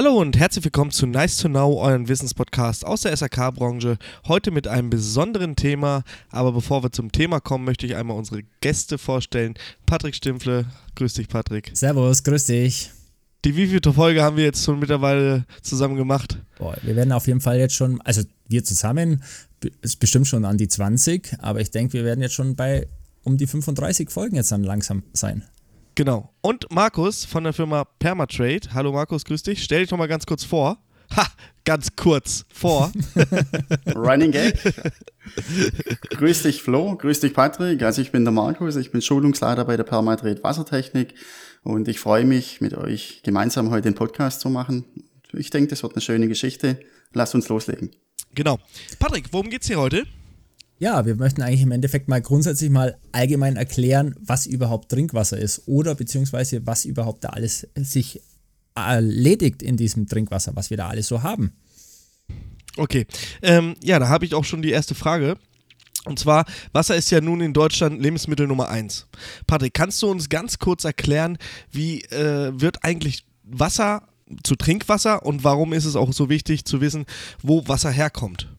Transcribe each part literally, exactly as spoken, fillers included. Hallo und herzlich willkommen zu Nice to Know, euren Wissenspodcast aus der S R K-Branche. Heute mit einem besonderen Thema, aber bevor wir zum Thema kommen, möchte ich einmal unsere Gäste vorstellen. Patrick Stimpfle, grüß dich Patrick. Servus, grüß dich. Die wievielte Folge haben wir jetzt schon mittlerweile zusammen gemacht? Boah, wir werden auf jeden Fall jetzt schon, also wir zusammen, ist bestimmt schon an die zwanzig, aber ich denke, wir werden jetzt schon bei um die fünfunddreißig Folgen jetzt dann langsam sein. Genau. Und Markus von der Firma PermaTrade. Hallo Markus, grüß dich. Stell dich doch mal ganz kurz vor. Ha, ganz kurz vor. Running Gag. Grüß dich Flo, grüß dich Patrick. Also ich bin der Markus, ich bin Schulungsleiter bei der PermaTrade Wassertechnik und ich freue mich, mit euch gemeinsam heute den Podcast zu machen. Ich denke, das wird eine schöne Geschichte. Lasst uns loslegen. Genau. Patrick, worum geht's hier heute? Ja, wir möchten eigentlich im Endeffekt mal grundsätzlich mal allgemein erklären, was überhaupt Trinkwasser ist oder beziehungsweise was überhaupt da alles sich erledigt in diesem Trinkwasser, was wir da alles so haben. Okay, ähm, ja, da habe ich auch schon die erste Frage. Und zwar, Wasser ist ja nun in Deutschland Lebensmittel Nummer eins. Patrick, kannst du uns ganz kurz erklären, wie äh, wird eigentlich Wasser zu Trinkwasser und warum ist es auch so wichtig zu wissen, wo Wasser herkommt?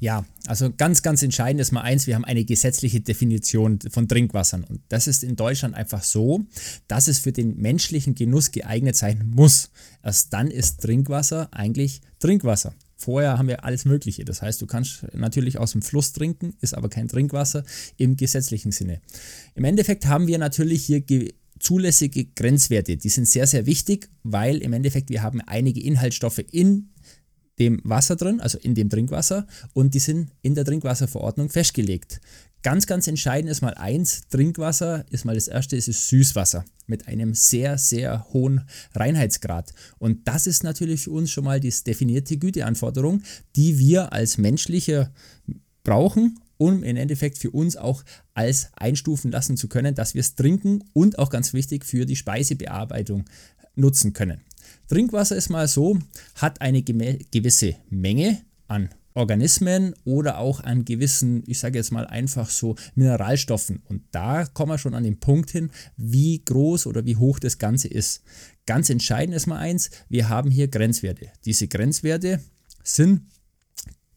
Ja, also ganz, ganz entscheidend ist mal eins, wir haben eine gesetzliche Definition von Trinkwassern und das ist in Deutschland einfach so, dass es für den menschlichen Genuss geeignet sein muss. Erst dann ist Trinkwasser eigentlich Trinkwasser. Vorher haben wir alles Mögliche, das heißt, du kannst natürlich aus dem Fluss trinken, ist aber kein Trinkwasser im gesetzlichen Sinne. Im Endeffekt haben wir natürlich hier ge- zulässige Grenzwerte, die sind sehr, sehr wichtig, weil im Endeffekt wir haben einige Inhaltsstoffe in dem Wasser drin, also in dem Trinkwasser, und die sind in der Trinkwasserverordnung festgelegt. Ganz, ganz entscheidend ist mal eins, Trinkwasser ist mal das erste, es ist Süßwasser mit einem sehr, sehr hohen Reinheitsgrad. Und das ist natürlich für uns schon mal die definierte Güteanforderung, die wir als Menschliche brauchen, um im Endeffekt für uns auch als einstufen lassen zu können, dass wir es trinken und auch ganz wichtig für die Speisebearbeitung nutzen können. Trinkwasser ist mal so, hat eine gewisse Menge an Organismen oder auch an gewissen, ich sage jetzt mal einfach so, Mineralstoffen. Und da kommen wir schon an den Punkt hin, wie groß oder wie hoch das Ganze ist. Ganz entscheidend ist mal eins, wir haben hier Grenzwerte. Diese Grenzwerte sind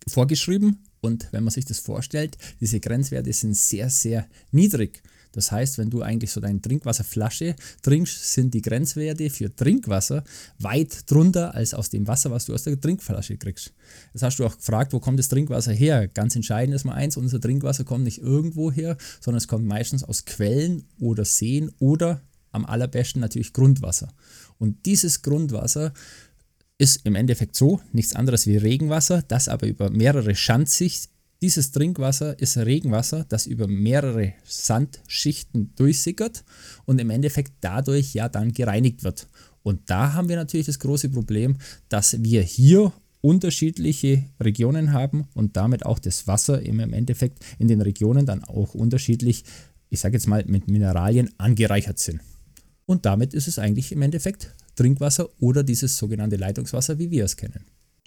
vorgeschrieben und wenn man sich das vorstellt, diese Grenzwerte sind sehr, sehr niedrig. Das heißt, wenn du eigentlich so deine Trinkwasserflasche trinkst, sind die Grenzwerte für Trinkwasser weit drunter als aus dem Wasser, was du aus der Trinkflasche kriegst. Jetzt hast du auch gefragt, wo kommt das Trinkwasser her? Ganz entscheidend ist mal eins, unser Trinkwasser kommt nicht irgendwo her, sondern es kommt meistens aus Quellen oder Seen oder am allerbesten natürlich Grundwasser. Und dieses Grundwasser ist im Endeffekt so, nichts anderes wie Regenwasser, das aber über mehrere Schandschichten. Dieses Trinkwasser ist Regenwasser, das über mehrere Sandschichten durchsickert und im Endeffekt dadurch ja dann gereinigt wird. Und da haben wir natürlich das große Problem, dass wir hier unterschiedliche Regionen haben und damit auch das Wasser im Endeffekt in den Regionen dann auch unterschiedlich, ich sage jetzt mal, mit Mineralien angereichert sind. Und damit ist es eigentlich im Endeffekt Trinkwasser oder dieses sogenannte Leitungswasser, wie wir es kennen.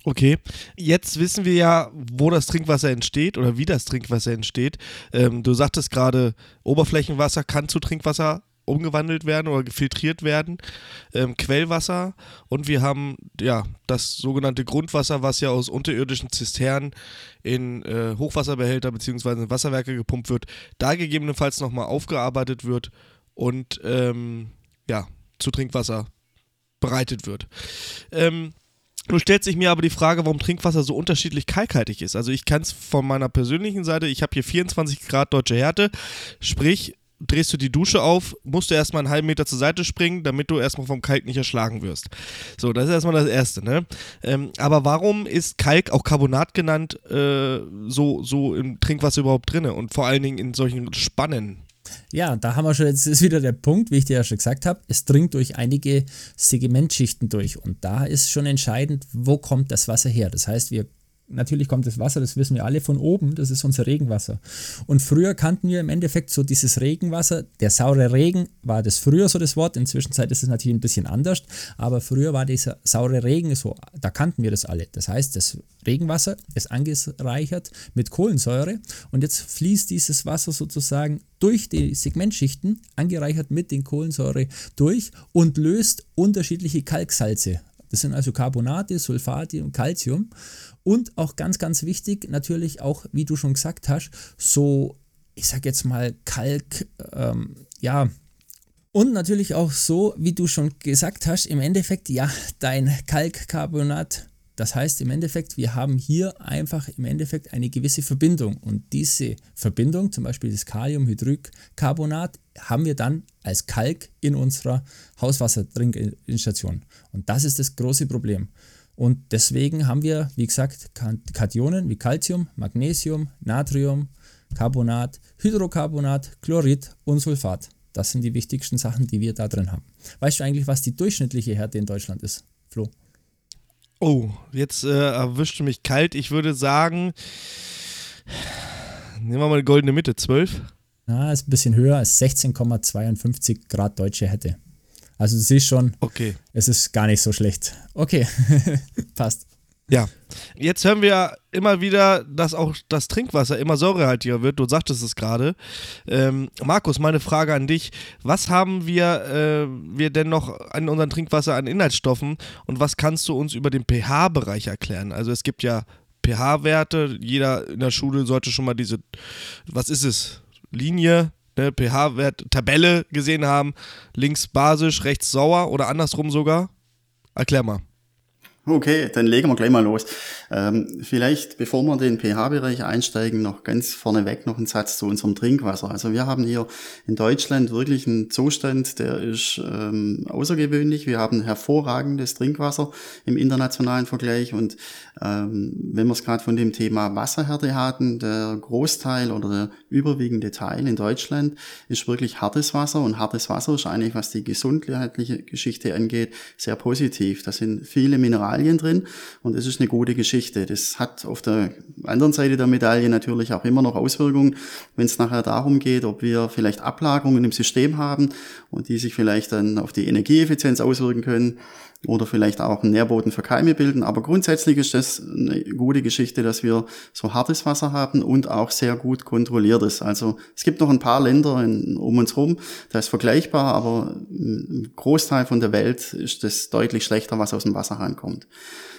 Okay, jetzt wissen wir ja, wo das Trinkwasser entsteht oder wie das Trinkwasser entsteht. Ähm, du sagtest gerade, Oberflächenwasser kann zu Trinkwasser umgewandelt werden oder gefiltriert werden, ähm, Quellwasser und wir haben ja das sogenannte Grundwasser, was ja aus unterirdischen Zisternen in äh, Hochwasserbehälter bzw. in Wasserwerke gepumpt wird, da gegebenenfalls nochmal aufgearbeitet wird und ähm, ja, zu Trinkwasser bereitet wird. Ähm, Nun stellt sich mir aber die Frage, warum Trinkwasser so unterschiedlich kalkhaltig ist. Also ich kann es von meiner persönlichen Seite, ich habe hier vierundzwanzig Grad deutsche Härte, sprich, drehst du die Dusche auf, musst du erstmal einen halben Meter zur Seite springen, damit du erstmal vom Kalk nicht erschlagen wirst. So, das ist erstmal das Erste, ne? Ähm, aber warum ist Kalk, auch Carbonat genannt, äh, so, so im Trinkwasser überhaupt drin und vor allen Dingen in solchen Spannen? Ja, da haben wir schon, jetzt ist wieder der Punkt, wie ich dir ja schon gesagt habe, es dringt durch einige Sedimentschichten durch und da ist schon entscheidend, wo kommt das Wasser her. Das heißt, wir natürlich kommt das Wasser, das wissen wir alle, von oben, das ist unser Regenwasser. Und früher kannten wir im Endeffekt so dieses Regenwasser, der saure Regen war das früher so das Wort, inzwischen ist es natürlich ein bisschen anders, aber früher war dieser saure Regen so, da kannten wir das alle. Das heißt, das Regenwasser ist angereichert mit Kohlensäure und jetzt fließt dieses Wasser sozusagen durch die Segmentschichten, angereichert mit den Kohlensäure durch und löst unterschiedliche Kalksalze Das sind also Carbonate, Sulfate und Calcium. Und auch ganz, ganz wichtig, natürlich auch, wie du schon gesagt hast, so, ich sag jetzt mal Kalk, ähm, ja, und natürlich auch so, wie du schon gesagt hast, im Endeffekt, ja, dein Kalkcarbonat. Das heißt im Endeffekt, wir haben hier einfach im Endeffekt eine gewisse Verbindung. Und diese Verbindung, zum Beispiel das Kaliumhydrocarbonat, haben wir dann als Kalk in unserer Hauswassertrinkstation. Und das ist das große Problem. Und deswegen haben wir, wie gesagt, Kationen wie Calcium, Magnesium, Natrium, Carbonat, Hydrocarbonat, Chlorid und Sulfat. Das sind die wichtigsten Sachen, die wir da drin haben. Weißt du eigentlich, was die durchschnittliche Härte in Deutschland ist, Flo? Oh, jetzt äh, erwischte mich kalt. Ich würde sagen, nehmen wir mal eine goldene Mitte, zwölf. Na, ist ein bisschen höher als sechzehn Komma fünf zwei Grad deutsche Härte. Also du siehst schon, okay. Es ist gar nicht so schlecht. Okay, passt. Ja, jetzt hören wir immer wieder, dass auch das Trinkwasser immer säurehaltiger wird. Du sagtest es gerade. Ähm, Markus, meine Frage an dich. Was haben wir, äh, wir denn noch an unserem Trinkwasser an Inhaltsstoffen und was kannst du uns über den pH-Bereich erklären? Also es gibt ja pH-Werte. Jeder in der Schule sollte schon mal diese, was ist es, Linie, ne, pH-Wert, Tabelle gesehen haben. Links basisch, rechts sauer oder andersrum sogar. Erklär mal. Okay, dann legen wir gleich mal los. Ähm, vielleicht, bevor wir den pH-Bereich einsteigen, noch ganz vorneweg noch einen Satz zu unserem Trinkwasser. Also wir haben hier in Deutschland wirklich einen Zustand, der ist ähm, außergewöhnlich. Wir haben hervorragendes Trinkwasser im internationalen Vergleich. Und ähm, wenn wir es gerade von dem Thema Wasserhärte hatten, der Großteil oder der überwiegende Teil in Deutschland ist wirklich hartes Wasser. Und hartes Wasser ist eigentlich, was die gesundheitliche Geschichte angeht, sehr positiv. Da sind viele Mineralien drin und es ist eine gute Geschichte. Das hat auf der anderen Seite der Medaille natürlich auch immer noch Auswirkungen, wenn es nachher darum geht, ob wir vielleicht Ablagerungen im System haben und die sich vielleicht dann auf die Energieeffizienz auswirken können oder vielleicht auch einen Nährboden für Keime bilden. Aber grundsätzlich ist das eine gute Geschichte, dass wir so hartes Wasser haben und auch sehr gut kontrolliertes. Also es gibt noch ein paar Länder in, um uns rum, da ist vergleichbar, aber im Großteil von der Welt ist das deutlich schlechter, was aus dem Wasser rankommt.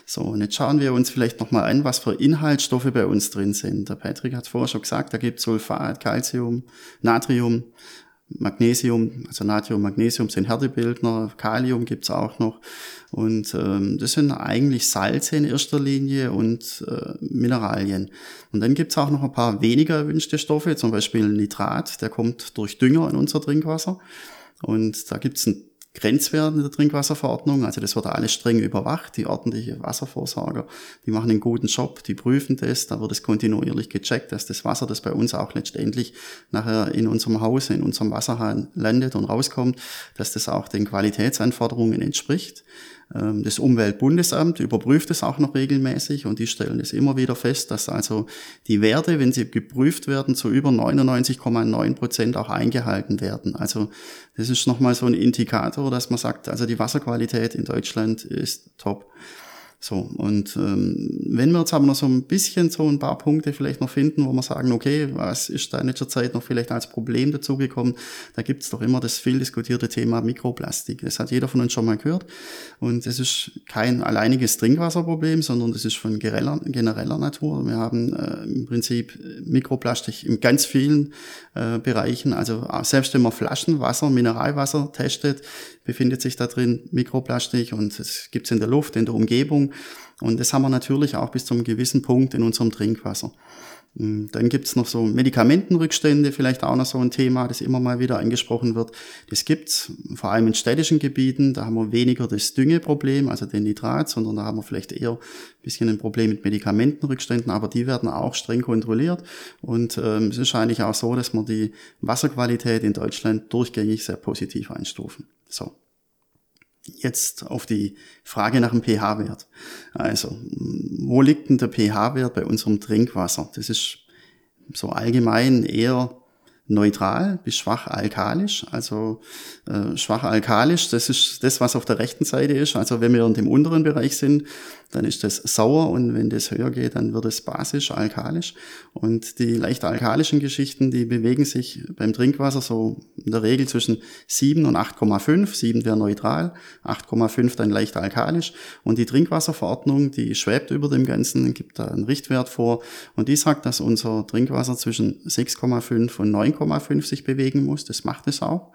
So, und jetzt schauen wir uns vielleicht nochmal an, was für Inhaltsstoffe bei uns drin sind. Der Patrick hat vorher schon gesagt, da gibt es Sulfat, Calcium, Natrium, Magnesium, also Natrium, Magnesium sind Härtebildner, Kalium gibt's auch noch und ähm, das sind eigentlich Salze in erster Linie und äh, Mineralien. Und dann gibt's auch noch ein paar weniger erwünschte Stoffe, zum Beispiel Nitrat, der kommt durch Dünger in unser Trinkwasser und da gibt's einen Grenzwert in der Trinkwasserverordnung, also das wird alles streng überwacht, die ordentlichen Wasserversorger, die machen einen guten Job, die prüfen das, da wird es kontinuierlich gecheckt, dass das Wasser, das bei uns auch letztendlich nachher in unserem Haus, in unserem Wasserhahn landet und rauskommt, dass das auch den Qualitätsanforderungen entspricht. Das Umweltbundesamt überprüft es auch noch regelmäßig und die stellen es immer wieder fest, dass also die Werte, wenn sie geprüft werden, zu über neunundneunzig Komma neun Prozent auch eingehalten werden. Also das ist nochmal so ein Indikator, dass man sagt, also die Wasserqualität in Deutschland ist top. So, und ähm, wenn wir jetzt aber noch so ein bisschen so ein paar Punkte vielleicht noch finden, wo wir sagen, okay, was ist da in letzter Zeit noch vielleicht als Problem dazugekommen, da gibt's doch immer das viel diskutierte Thema Mikroplastik. Das hat jeder von uns schon mal gehört und es ist kein alleiniges Trinkwasserproblem, sondern es ist von genereller, genereller Natur. Wir haben äh, im Prinzip Mikroplastik in ganz vielen äh, Bereichen, also selbst wenn man Flaschenwasser, Mineralwasser testet, befindet sich da drin Mikroplastik und es gibt's in der Luft, in der Umgebung. Und das haben wir natürlich auch bis zu einem gewissen Punkt in unserem Trinkwasser. Dann gibt es noch so Medikamentenrückstände, vielleicht auch noch so ein Thema, das immer mal wieder angesprochen wird. Das gibt es vor allem in städtischen Gebieten, da haben wir weniger das Düngeproblem, also den Nitrat, sondern da haben wir vielleicht eher ein bisschen ein Problem mit Medikamentenrückständen, aber die werden auch streng kontrolliert. Und ähm, es ist eigentlich auch so, dass wir die Wasserqualität in Deutschland durchgängig sehr positiv einstufen. So. Jetzt auf die Frage nach dem pH-Wert. Also, wo liegt denn der pH-Wert bei unserem Trinkwasser? Das ist so allgemein eher neutral bis schwach alkalisch. Also äh, schwach alkalisch, das ist das, was auf der rechten Seite ist. Also wenn wir in dem unteren Bereich sind, dann ist das sauer, und wenn das höher geht, dann wird es basisch, alkalisch, und die leicht alkalischen Geschichten, die bewegen sich beim Trinkwasser so in der Regel zwischen sieben und acht Komma fünf, sieben wäre neutral, acht Komma fünf dann leicht alkalisch, und die Trinkwasserverordnung, die schwebt über dem Ganzen, gibt da einen Richtwert vor, und die sagt, dass unser Trinkwasser zwischen sechs Komma fünf und neun Komma fünf sich bewegen muss, das macht es auch.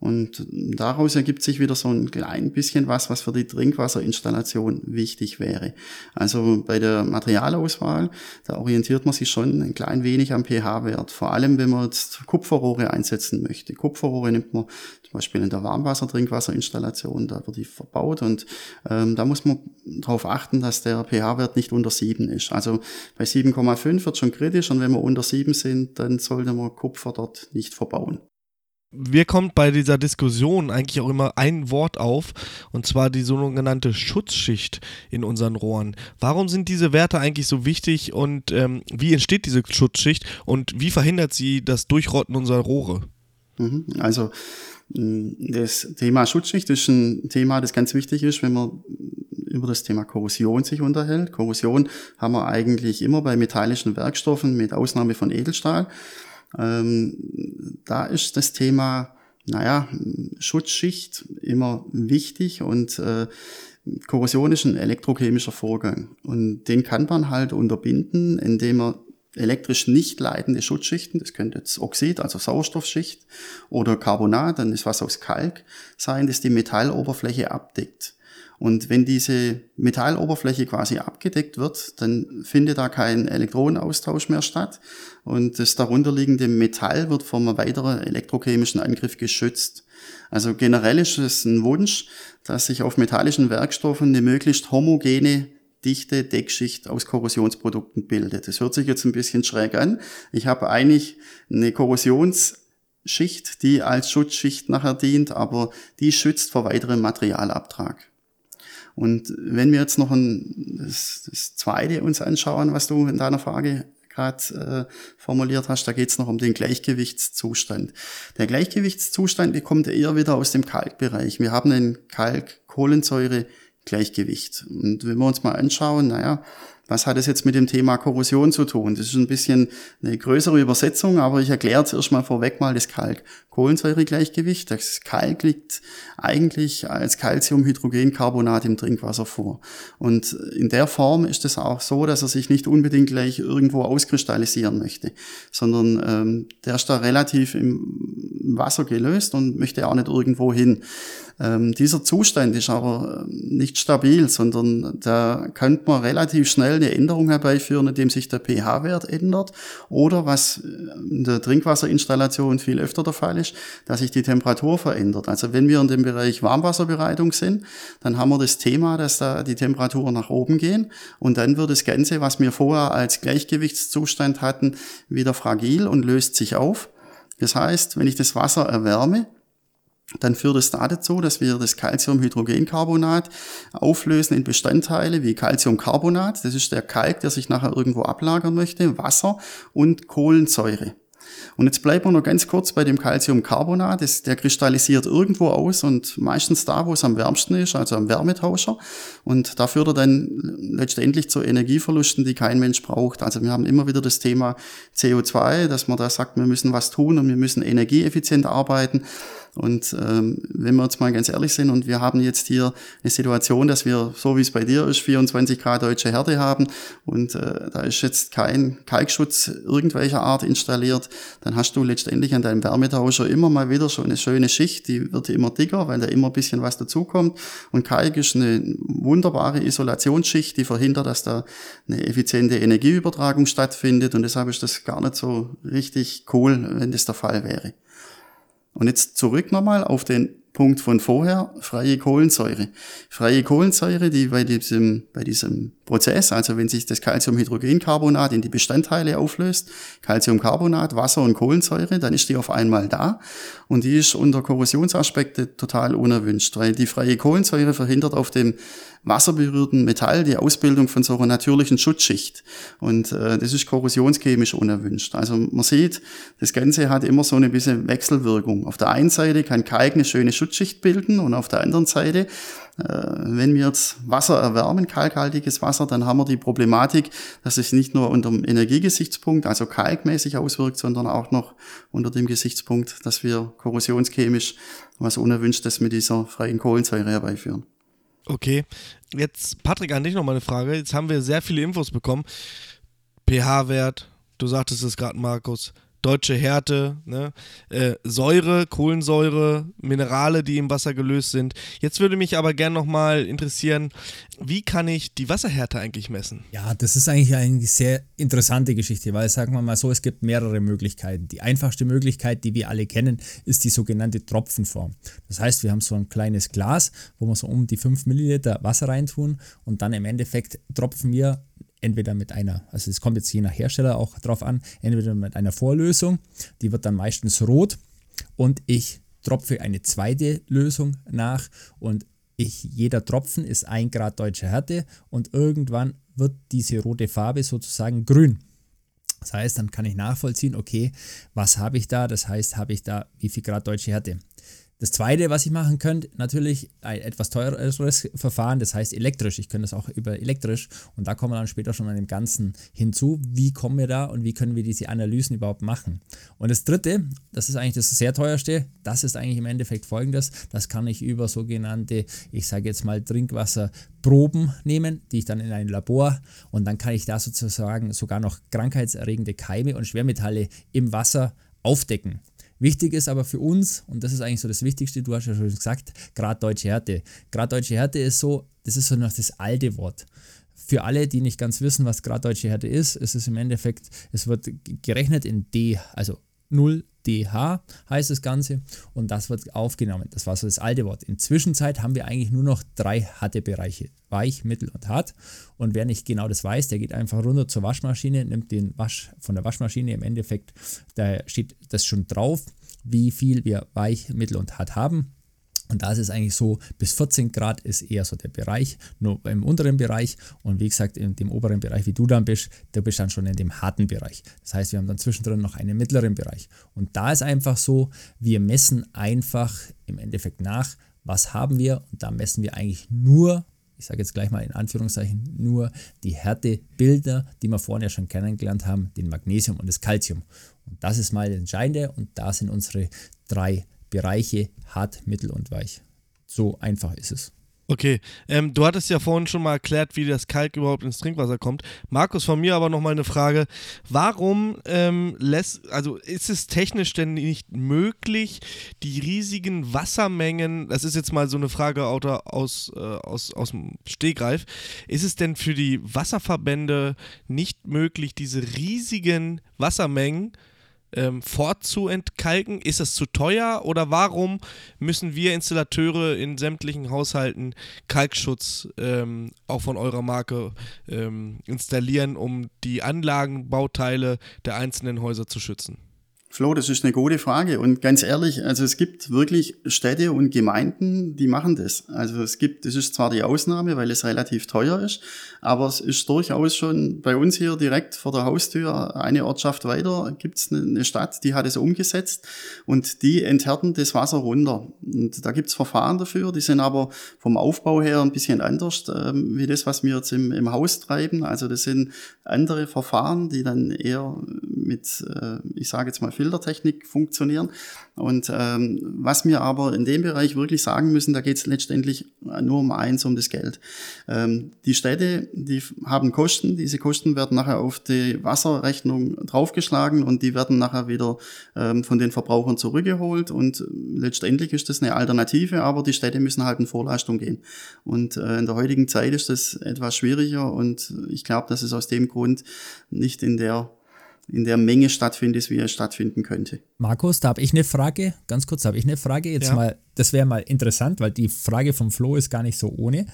Und daraus ergibt sich wieder so ein klein bisschen was, was für die Trinkwasserinstallation wichtig wäre. Also bei der Materialauswahl, da orientiert man sich schon ein klein wenig am pH-Wert. Vor allem, wenn man jetzt Kupferrohre einsetzen möchte. Kupferrohre nimmt man zum Beispiel in der Warmwasser-Trinkwasserinstallation, da wird die verbaut, und ähm, da muss man darauf achten, dass der pH-Wert nicht unter sieben ist. Also bei sieben Komma fünf wird schon kritisch, und wenn wir unter sieben sind, dann sollte man Kupfer dort nicht verbauen. Mir kommt bei dieser Diskussion eigentlich auch immer ein Wort auf, und zwar die sogenannte Schutzschicht in unseren Rohren. Warum sind diese Werte eigentlich so wichtig, und ähm, wie entsteht diese Schutzschicht, und wie verhindert sie das Durchrotten unserer Rohre? Also das Thema Schutzschicht ist ein Thema, das ganz wichtig ist, wenn man über das Thema Korrosion sich unterhält. Korrosion haben wir eigentlich immer bei metallischen Werkstoffen, mit Ausnahme von Edelstahl. Ähm, da ist das Thema, naja, Schutzschicht immer wichtig, und äh, Korrosion ist ein elektrochemischer Vorgang, und den kann man halt unterbinden, indem man elektrisch nicht leitende Schutzschichten, das könnte jetzt Oxid, also Sauerstoffschicht, oder Carbonat, dann ist was aus Kalk sein, das die Metalloberfläche abdeckt. Und wenn diese Metalloberfläche quasi abgedeckt wird, dann findet da kein Elektronenaustausch mehr statt, und das darunterliegende Metall wird vom weiteren elektrochemischen Angriff geschützt. Also generell ist es ein Wunsch, dass sich auf metallischen Werkstoffen eine möglichst homogene, dichte Deckschicht aus Korrosionsprodukten bildet. Das hört sich jetzt ein bisschen schräg an. Ich habe eigentlich eine Korrosions- Schicht, die als Schutzschicht nachher dient, aber die schützt vor weiterem Materialabtrag. Und wenn wir jetzt noch ein, das, das Zweite uns anschauen, was du in deiner Frage gerade äh, formuliert hast, da geht es noch um den Gleichgewichtszustand. Der Gleichgewichtszustand, der kommt eher wieder aus dem Kalkbereich. Wir haben ein Kalk-Kohlensäure-Gleichgewicht. Und wenn wir uns mal anschauen, naja, was hat es jetzt mit dem Thema Korrosion zu tun? Das ist ein bisschen eine größere Übersetzung, aber ich erkläre jetzt erstmal vorweg mal das Kalk-Kohlensäure-Gleichgewicht. Das Kalk liegt eigentlich als Calciumhydrogencarbonat im Trinkwasser vor. Und in der Form ist es auch so, dass er sich nicht unbedingt gleich irgendwo auskristallisieren möchte, sondern ähm, der ist da relativ im Wasser gelöst und möchte auch nicht irgendwo hin. Ähm, dieser Zustand ist aber nicht stabil, sondern da könnte man relativ schnell eine Änderung herbeiführen, indem sich der pH-Wert ändert, oder was in der Trinkwasserinstallation viel öfter der Fall ist, dass sich die Temperatur verändert. Also wenn wir in dem Bereich Warmwasserbereitung sind, dann haben wir das Thema, dass da die Temperaturen nach oben gehen, und dann wird das Ganze, was wir vorher als Gleichgewichtszustand hatten, wieder fragil und löst sich auf. Das heißt, wenn ich das Wasser erwärme, dann führt es da dazu, dass wir das Calciumhydrogencarbonat auflösen in Bestandteile wie Calciumcarbonat, das ist der Kalk, der sich nachher irgendwo ablagern möchte, Wasser und Kohlensäure. Und jetzt bleiben wir noch ganz kurz bei dem Calciumcarbonat, das, der kristallisiert irgendwo aus, und meistens da, wo es am wärmsten ist, also am Wärmetauscher, und da führt er dann letztendlich zu Energieverlusten, die kein Mensch braucht. Also wir haben immer wieder das Thema C O zwei, dass man da sagt, wir müssen was tun und wir müssen energieeffizient arbeiten. Und ähm, wenn wir jetzt mal ganz ehrlich sind, und wir haben jetzt hier eine Situation, dass wir, so wie es bei dir ist, vierundzwanzig Grad deutsche Härte haben, und äh, da ist jetzt kein Kalkschutz irgendwelcher Art installiert, dann hast du letztendlich an deinem Wärmetauscher immer mal wieder schon eine schöne Schicht, die wird immer dicker, weil da immer ein bisschen was dazukommt. Und Kalk ist eine wunderbare Isolationsschicht, die verhindert, dass da eine effiziente Energieübertragung stattfindet, und deshalb ist das gar nicht so richtig cool, wenn das der Fall wäre. Und jetzt zurück nochmal auf den Punkt von vorher, freie Kohlensäure. Freie Kohlensäure, die bei diesem, bei diesem Prozess, also wenn sich das Calciumhydrogencarbonat in die Bestandteile auflöst, Calciumcarbonat, Wasser und Kohlensäure, dann ist die auf einmal da und die ist unter Korrosionsaspekten total unerwünscht, weil die freie Kohlensäure verhindert auf dem wasserberührten Metall die Ausbildung von so einer natürlichen Schutzschicht und äh, das ist korrosionschemisch unerwünscht. Also man sieht, das Ganze hat immer so eine bisschen Wechselwirkung. Auf der einen Seite kann Kalk eine schöne Schutzschicht bilden und auf der anderen Seite, wenn wir jetzt Wasser erwärmen, kalkhaltiges Wasser, dann haben wir die Problematik, dass es nicht nur unter dem Energiegesichtspunkt, also kalkmäßig auswirkt, sondern auch noch unter dem Gesichtspunkt, dass wir korrosionschemisch was Unerwünschtes mit dieser freien Kohlensäure herbeiführen. Okay, jetzt Patrick, an dich nochmal eine Frage. Jetzt haben wir sehr viele Infos bekommen. pH-Wert, du sagtest es gerade, Markus, deutsche Härte, ne? äh, Säure, Kohlensäure, Minerale, die im Wasser gelöst sind. Jetzt würde mich aber gerne nochmal interessieren, wie kann ich die Wasserhärte eigentlich messen? Ja, das ist eigentlich eine sehr interessante Geschichte, weil, sagen wir mal so, es gibt mehrere Möglichkeiten. Die einfachste Möglichkeit, die wir alle kennen, ist die sogenannte Tropfenform. Das heißt, wir haben so ein kleines Glas, wo wir so um die fünf Milliliter Wasser reintun und dann im Endeffekt tropfen wir entweder mit einer, also es kommt jetzt je nach Hersteller auch drauf an, entweder mit einer Vorlösung, die wird dann meistens rot und ich tropfe eine zweite Lösung nach und ich, jeder Tropfen ist ein Grad deutsche Härte und irgendwann wird diese rote Farbe sozusagen grün. Das heißt, dann kann ich nachvollziehen, okay, was habe ich da? Das heißt, habe ich da wie viel Grad deutsche Härte? Das Zweite, was ich machen könnte, natürlich ein etwas teureres Verfahren, das heißt elektrisch. Ich könnte das auch über elektrisch und da kommen wir dann später schon an dem Ganzen hinzu. Wie kommen wir da und wie können wir diese Analysen überhaupt machen? Und das Dritte, das ist eigentlich das sehr teuerste, das ist eigentlich im Endeffekt folgendes. Das kann ich über sogenannte, ich sage jetzt mal Trinkwasserproben nehmen, die ich dann in ein Labor und dann kann ich da sozusagen sogar noch krankheitserregende Keime und Schwermetalle im Wasser aufdecken. Wichtig ist aber für uns, und das ist eigentlich so das Wichtigste, du hast ja schon gesagt, Grad deutsche Härte. Grad deutsche Härte ist so, das ist so noch das alte Wort. Für alle, die nicht ganz wissen, was Grad deutsche Härte ist, ist es im Endeffekt, es wird gerechnet in D, also null D H heißt das Ganze und das wird aufgenommen. Das war so das alte Wort. Inzwischen haben wir eigentlich nur noch drei Härtebereiche, weich, mittel und hart. Und wer nicht genau das weiß, der geht einfach runter zur Waschmaschine, nimmt den Wasch von der Waschmaschine im Endeffekt, da steht das schon drauf, wie viel wir weich, mittel und hart haben. Und da ist es eigentlich so, bis vierzehn Grad ist eher so der Bereich, nur im unteren Bereich und wie gesagt, in dem oberen Bereich, wie du dann bist, du bist dann schon in dem harten Bereich. Das heißt, wir haben dann zwischendrin noch einen mittleren Bereich. Und da ist einfach so, wir messen einfach im Endeffekt nach, was haben wir und da messen wir eigentlich nur, ich sage jetzt gleich mal in Anführungszeichen, nur die Härtebilder, die wir vorhin ja schon kennengelernt haben, den Magnesium und das Calcium. Und das ist mal das Entscheidende und da sind unsere drei Bereiche hart, mittel und weich. So einfach ist es. Okay, ähm, du hattest ja vorhin schon mal erklärt, wie das Kalk überhaupt ins Trinkwasser kommt. Markus, von mir aber nochmal eine Frage. Warum ähm, lässt, also ist es technisch denn nicht möglich, die riesigen Wassermengen, das ist jetzt mal so eine Frage aus, äh, aus, aus dem Stegreif, ist es denn für die Wasserverbände nicht möglich, diese riesigen Wassermengen Ähm, fortzuentkalken? Ist das zu teuer oder warum müssen wir Installateure in sämtlichen Haushalten Kalkschutz ähm, auch von eurer Marke ähm, installieren, um die Anlagenbauteile der einzelnen Häuser zu schützen? Flo, das ist eine gute Frage und ganz ehrlich, also es gibt wirklich Städte und Gemeinden, die machen das. Also es gibt, das ist zwar die Ausnahme, weil es relativ teuer ist, aber es ist durchaus schon bei uns hier direkt vor der Haustür eine Ortschaft weiter, gibt es eine Stadt, die hat es umgesetzt und die enthärten das Wasser runter. Und da gibt es Verfahren dafür, die sind aber vom Aufbau her ein bisschen anders, äh, wie das, was wir jetzt im, im Haus treiben. Also das sind andere Verfahren, die dann eher mit, äh, ich sage jetzt mal viel Filtertechnik funktionieren und ähm, was wir aber in dem Bereich wirklich sagen müssen, da geht es letztendlich nur um eins, um das Geld. Ähm, die Städte, die haben Kosten, diese Kosten werden nachher auf die Wasserrechnung draufgeschlagen und die werden nachher wieder ähm, von den Verbrauchern zurückgeholt und letztendlich ist das eine Alternative, aber die Städte müssen halt in Vorleistung gehen und äh, in der heutigen Zeit ist das etwas schwieriger und ich glaube, dass es aus dem Grund nicht in der in der Menge stattfindet, wie er stattfinden könnte. Markus, da habe ich eine Frage, ganz kurz, da habe ich eine Frage, jetzt ja. mal, das wäre mal interessant, weil die Frage vom Flo ist gar nicht so ohne.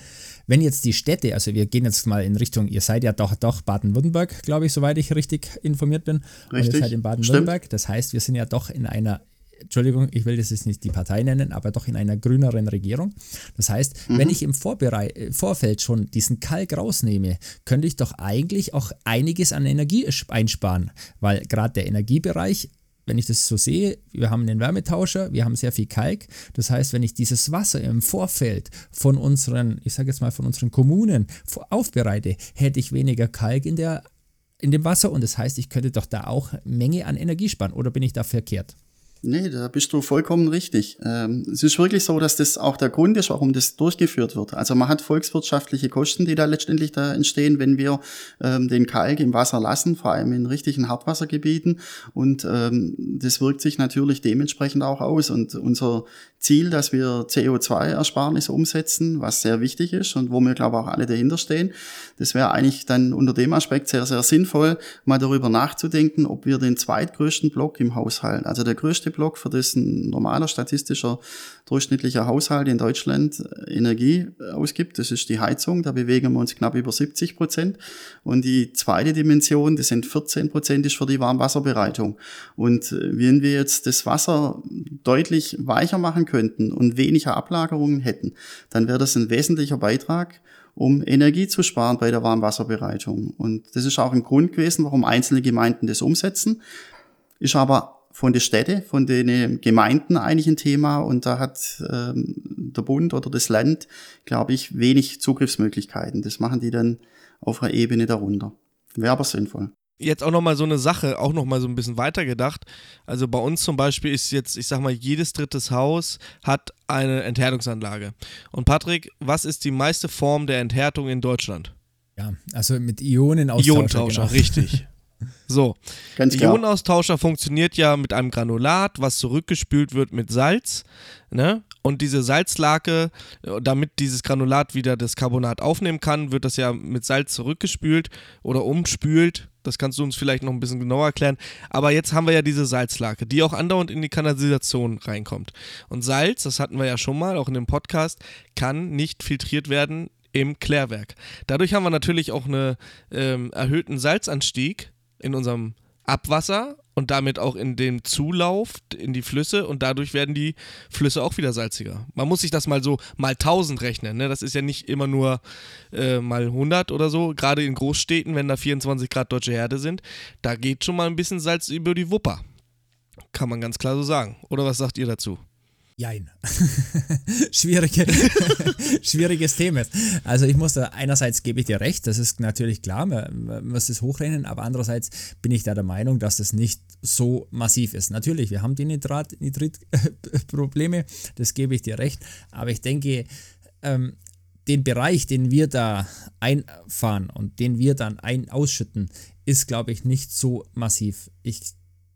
Wenn jetzt die Städte, also wir gehen jetzt mal in Richtung, ihr seid ja doch, doch Baden-Württemberg, glaube ich, soweit ich richtig informiert bin. Richtig. Und ihr seid in Baden-Württemberg, das heißt, wir sind ja doch in einer, Entschuldigung, ich will das jetzt nicht die Partei nennen, aber doch in einer grüneren Regierung. Das heißt, mhm. wenn ich im Vorbere- Vorfeld schon diesen Kalk rausnehme, könnte ich doch eigentlich auch einiges an Energie einsparen, weil gerade der Energiebereich, wenn ich das so sehe, wir haben einen Wärmetauscher, wir haben sehr viel Kalk. Das heißt, wenn ich dieses Wasser im Vorfeld von unseren, ich sage jetzt mal von unseren Kommunen aufbereite, hätte ich weniger Kalk in der, in dem Wasser und das heißt, ich könnte doch da auch Menge an Energie sparen. Oder bin ich da verkehrt? Nee, da bist du vollkommen richtig. Ähm, es ist wirklich so, dass das auch der Grund ist, warum das durchgeführt wird. Also man hat volkswirtschaftliche Kosten, die da letztendlich da entstehen, wenn wir ähm, den Kalk im Wasser lassen, vor allem in richtigen Hartwassergebieten. Und ähm, das wirkt sich natürlich dementsprechend auch aus. Und unser Ziel, dass wir C O zwei Ersparnis umsetzen, was sehr wichtig ist und wo wir, glaube ich, auch alle dahinter stehen, das wäre eigentlich dann unter dem Aspekt sehr, sehr sinnvoll, mal darüber nachzudenken, ob wir den zweitgrößten Block im Haushalt, also der größte Block, für dessen normaler statistischer durchschnittlicher Haushalt in Deutschland Energie ausgibt. Das ist die Heizung, da bewegen wir uns knapp über siebzig Prozent. Und die zweite Dimension, das sind vierzehn Prozent, ist für die Warmwasserbereitung. Und wenn wir jetzt das Wasser deutlich weicher machen könnten und weniger Ablagerungen hätten, dann wäre das ein wesentlicher Beitrag, um Energie zu sparen bei der Warmwasserbereitung. Und das ist auch ein Grund gewesen, warum einzelne Gemeinden das umsetzen. Ist aber von den Städten, von den Gemeinden eigentlich ein Thema und da hat ähm, der Bund oder das Land, glaube ich, wenig Zugriffsmöglichkeiten. Das machen die dann auf einer Ebene darunter. Wäre aber sinnvoll. Jetzt auch nochmal so eine Sache, auch nochmal so ein bisschen weitergedacht. Also bei uns zum Beispiel ist jetzt, ich sag mal, jedes drittes Haus hat eine Enthärtungsanlage. Und Patrick, was ist die meiste Form der Enthärtung in Deutschland? Ja, also mit Ionenaustauscher. Ionenaustauscher, genau. Richtig. So, ganz klar. Ionenaustauscher funktioniert ja mit einem Granulat, was zurückgespült wird mit Salz, ne? Und diese Salzlake, damit dieses Granulat wieder das Carbonat aufnehmen kann, wird das ja mit Salz zurückgespült oder umspült. Das kannst du uns vielleicht noch ein bisschen genauer erklären. Aber jetzt haben wir ja diese Salzlake, die auch andauernd in die Kanalisation reinkommt. Und Salz, das hatten wir ja schon mal, auch in dem Podcast, kann nicht filtriert werden im Klärwerk. Dadurch haben wir natürlich auch einen ähm, erhöhten Salzanstieg in unserem Abwasser und damit auch in dem Zulauf in die Flüsse und dadurch werden die Flüsse auch wieder salziger. Man muss sich das mal so mal tausend rechnen, ne? Das ist ja nicht immer nur äh, mal hundert oder so, gerade in Großstädten, wenn da vierundzwanzig Grad deutsche Härte sind, da geht schon mal ein bisschen Salz über die Wupper. Kann man ganz klar so sagen. Oder was sagt ihr dazu? Jein. Schwierige, schwieriges Thema. Also ich muss da, einerseits gebe ich dir recht, das ist natürlich klar, man, man muss das hochrechnen, aber andererseits bin ich da der Meinung, dass das nicht so massiv ist. Natürlich, wir haben die Nitrat, Nitrit-Probleme, das gebe ich dir recht, aber ich denke, ähm, den Bereich, den wir da einfahren und den wir dann ein ausschütten, ist, glaube ich, nicht so massiv. Ich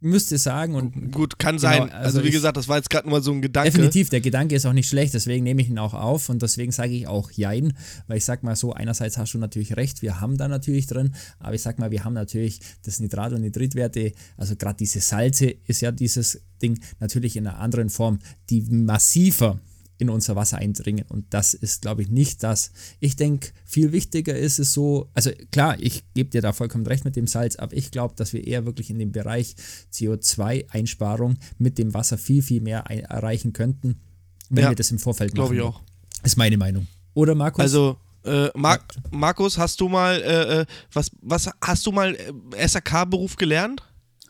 müsste sagen. Und gut, kann sein. Genau, also, also wie gesagt, das war jetzt gerade nur so ein Gedanke. Definitiv, der Gedanke ist auch nicht schlecht, deswegen nehme ich ihn auch auf und deswegen sage ich auch Jein, weil ich sag mal so, einerseits hast du natürlich recht, wir haben da natürlich drin, aber ich sag mal, wir haben natürlich das Nitrat- und Nitritwerte, also gerade diese Salze ist ja dieses Ding natürlich in einer anderen Form, die massiver in unser Wasser eindringen und das ist, glaube ich, nicht das. Ich denke, viel wichtiger ist es so, also klar, ich gebe dir da vollkommen recht mit dem Salz, aber ich glaube, dass wir eher wirklich in dem Bereich C O zwei Einsparung mit dem Wasser viel, viel mehr ein- erreichen könnten, wenn ja, wir das im Vorfeld machen. Glaube ich auch. Ist meine Meinung. Oder Markus? Also Äh, Mar- Markus, hast du mal äh, was, was hast du mal äh, S R K-Beruf gelernt?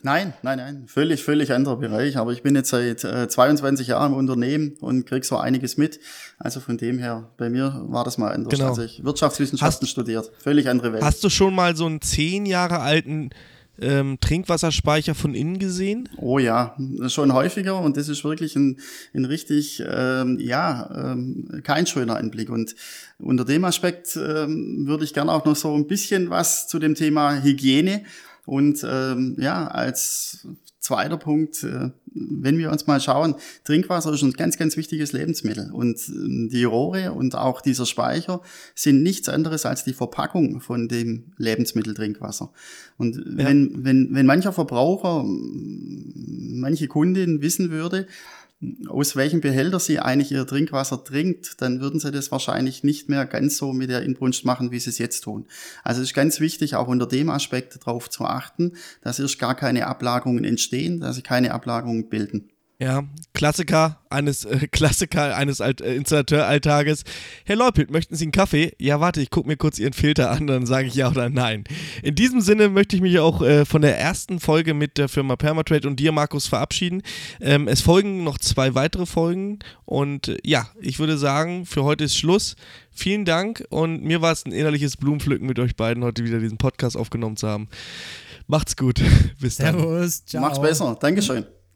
Nein, nein, nein, völlig, völlig anderer Bereich, aber ich bin jetzt seit äh, zweiundzwanzig Jahren im Unternehmen und krieg so einiges mit, also von dem her, bei mir war das mal anders, genau. Also ich Wirtschaftswissenschaften hast, studiert, völlig andere Welt. Hast du schon mal so einen zehn Jahre alten ähm, Trinkwasserspeicher von innen gesehen? Oh ja, schon häufiger und das ist wirklich ein, ein richtig, ähm, ja, ähm, kein schöner Anblick und unter dem Aspekt ähm, würde ich gerne auch noch so ein bisschen was zu dem Thema Hygiene. Und ähm, ja, als zweiter Punkt, wenn wir uns mal schauen, Trinkwasser ist ein ganz, ganz wichtiges Lebensmittel und die Rohre und auch dieser Speicher sind nichts anderes als die Verpackung von dem Lebensmittel Trinkwasser. Und ja. wenn, wenn, wenn mancher Verbraucher, manche Kundin wissen würde, aus welchem Behälter sie eigentlich ihr Trinkwasser trinkt, dann würden sie das wahrscheinlich nicht mehr ganz so mit der Inbrunst machen, wie sie es jetzt tun. Also es ist ganz wichtig, auch unter dem Aspekt darauf zu achten, dass erst gar keine Ablagerungen entstehen, dass sie keine Ablagerungen bilden. Ja, Klassiker eines äh, Klassiker eines Alt- äh, Installateuralltages. Herr Leupold, möchten Sie einen Kaffee? Ja, warte, ich gucke mir kurz Ihren Filter an, dann sage ich ja oder nein. In diesem Sinne möchte ich mich auch äh, von der ersten Folge mit der Firma Permatrade und dir, Markus, verabschieden. Ähm, es folgen noch zwei weitere Folgen und äh, ja, ich würde sagen, für heute ist Schluss. Vielen Dank und mir war es ein innerliches Blumenpflücken mit euch beiden, heute wieder diesen Podcast aufgenommen zu haben. Macht's gut. Bis dann. Servus, ciao. Macht's besser. Dankeschön.